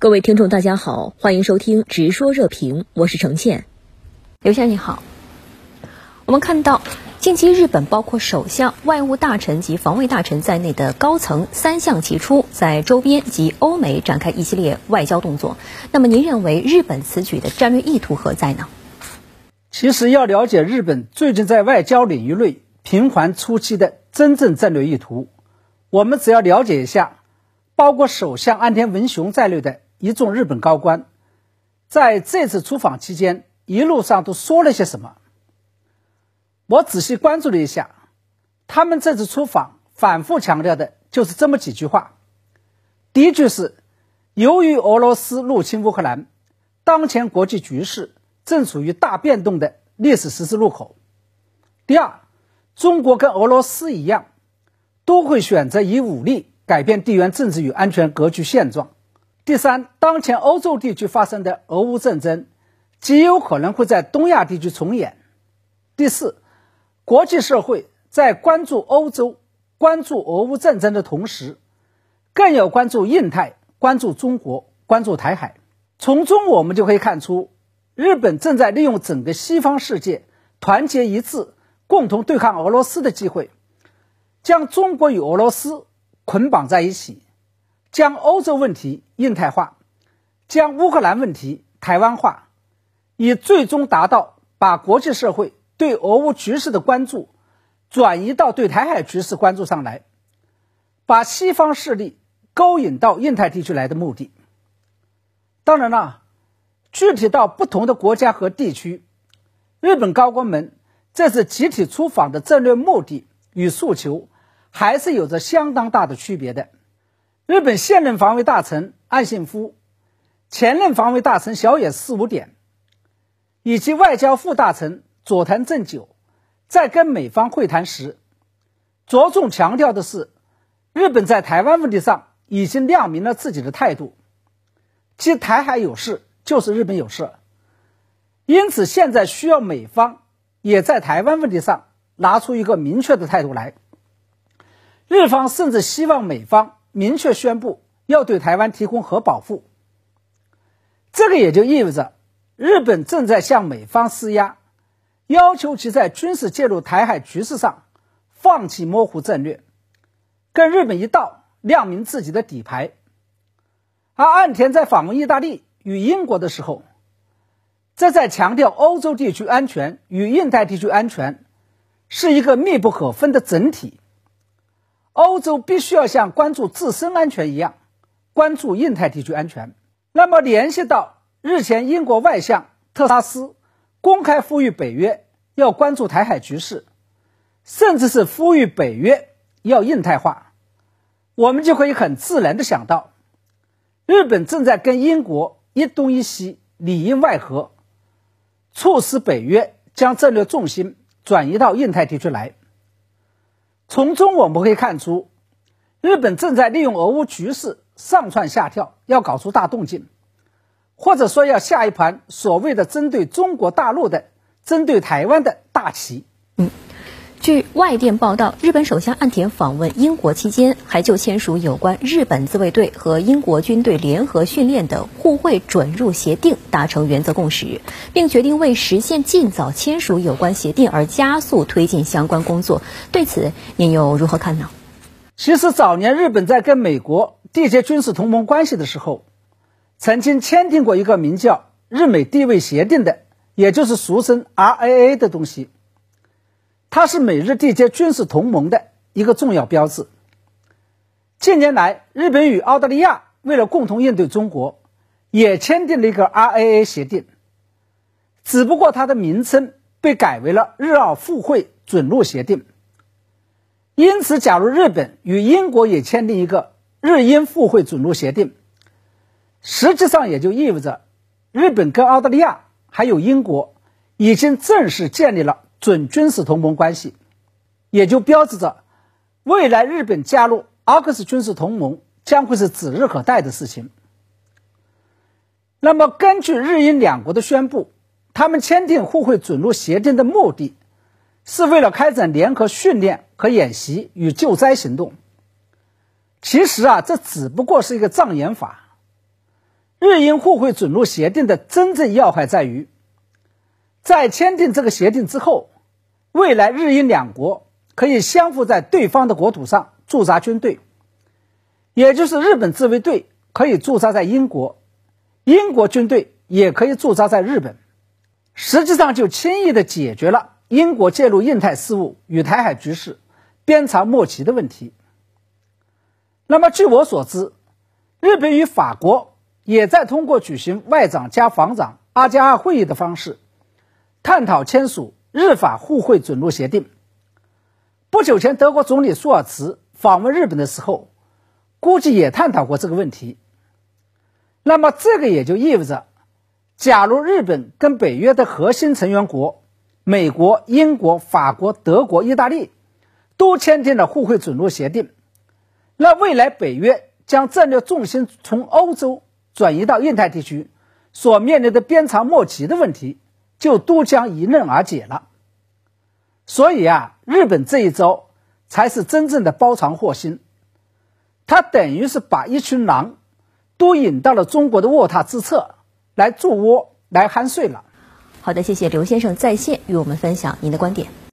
各位听众大家好，欢迎收听直说热评，我是程倩。刘先生你好。我们看到近期日本包括首相、外务大臣及防卫大臣在内的高层三项齐出，在周边及欧美展开一系列外交动作。那么您认为日本此举的战略意图何在呢？其实要了解日本最近在外交领域内频繁出击的真正战略意图，我们只要了解一下包括首相岸田文雄在内的一众日本高官在这次出访期间一路上都说了些什么。我仔细关注了一下，他们这次出访反复强调的就是这么几句话。第一句是，由于俄罗斯入侵乌克兰，当前国际局势正处于大变动的历史十字路口。第二，中国跟俄罗斯一样，都会选择以武力改变地缘政治与安全格局现状。第三，当前欧洲地区发生的俄乌战争极有可能会在东亚地区重演。第四，国际社会在关注欧洲、关注俄乌战争的同时，更有关注印太、关注中国、关注台海。从中我们就可以看出，日本正在利用整个西方世界团结一致共同对抗俄罗斯的机会，将中国与俄罗斯捆绑在一起，将欧洲问题印太化，将乌克兰问题台湾化，以最终达到把国际社会对俄乌局势的关注转移到对台海局势关注上来，把西方势力勾引到印太地区来的目的。当然了，具体到不同的国家和地区，日本高官们这次集体出访的战略目的与诉求还是有着相当大的区别的。日本现任防卫大臣岸信夫、前任防卫大臣小野四五典以及外交副大臣佐藤正久在跟美方会谈时，着重强调的是日本在台湾问题上已经亮明了自己的态度，即台海有事就是日本有事，因此现在需要美方也在台湾问题上拿出一个明确的态度来。日方甚至希望美方明确宣布要对台湾提供核保护，这个也就意味着日本正在向美方施压，要求其在军事介入台海局势上放弃模糊战略，跟日本一道亮明自己的底牌。而岸田在访问意大利与英国的时候，这在强调欧洲地区安全与印太地区安全是一个密不可分的整体，欧洲必须要像关注自身安全一样关注印太地区安全。那么联系到日前英国外相特拉斯公开呼吁北约要关注台海局势，甚至是呼吁北约要印太化，我们就可以很自然地想到，日本正在跟英国一东一西里应外合，促使北约将战略重心转移到印太地区来。从中我们可以看出，日本正在利用俄乌局势上蹿下跳，要搞出大动静，或者说要下一盘所谓的针对中国大陆的、针对台湾的大棋。据外电报道，日本首相岸田访问英国期间，还就签署有关日本自卫队和英国军队联合训练的互惠准入协定达成原则共识，并决定为实现尽早签署有关协定而加速推进相关工作。对此，您又如何看呢？其实早年日本在跟美国缔结军事同盟关系的时候，曾经签订过一个名叫《日美地位协定》的，也就是俗称 RAA 的东西。它是美日缔结军事同盟的一个重要标志。近年来，日本与澳大利亚为了共同应对中国，也签订了一个 RAA 协定，只不过它的名称被改为了日澳互惠准入协定。因此，假如日本与英国也签订一个日英互惠准入协定，实际上也就意味着日本跟澳大利亚还有英国已经正式建立了准军事同盟关系，也就标志着未来日本加入 AUKUS 军事同盟将会是指日可待的事情。那么根据日英两国的宣布，他们签订互惠准入协定的目的是为了开展联合训练和演习与救灾行动。其实这只不过是一个障眼法。日英互惠准入协定的真正要害在于，在签订这个协定之后，未来日英两国可以相互在对方的国土上驻扎军队，也就是日本自卫队可以驻扎在英国，英国军队也可以驻扎在日本，实际上就轻易地解决了英国介入印太事务与台海局势、鞭长莫及的问题。那么据我所知，日本与法国也在通过举行外长加防长2+2会议的方式，探讨签署日法互惠准入协定。不久前德国总理舒尔茨访问日本的时候，估计也探讨过这个问题。那么这个也就意味着，假如日本跟北约的核心成员国美国、英国、法国、德国、意大利都签订了互惠准入协定，那未来北约将战略重心从欧洲转移到印太地区，所面临的鞭长莫及的问题就都将迎刃而解了。所以日本这一招才是真正的包藏祸心，它等于是把一群狼都引到了中国的卧榻之侧来筑窝、来酣睡了。好的，谢谢刘先生在线与我们分享您的观点。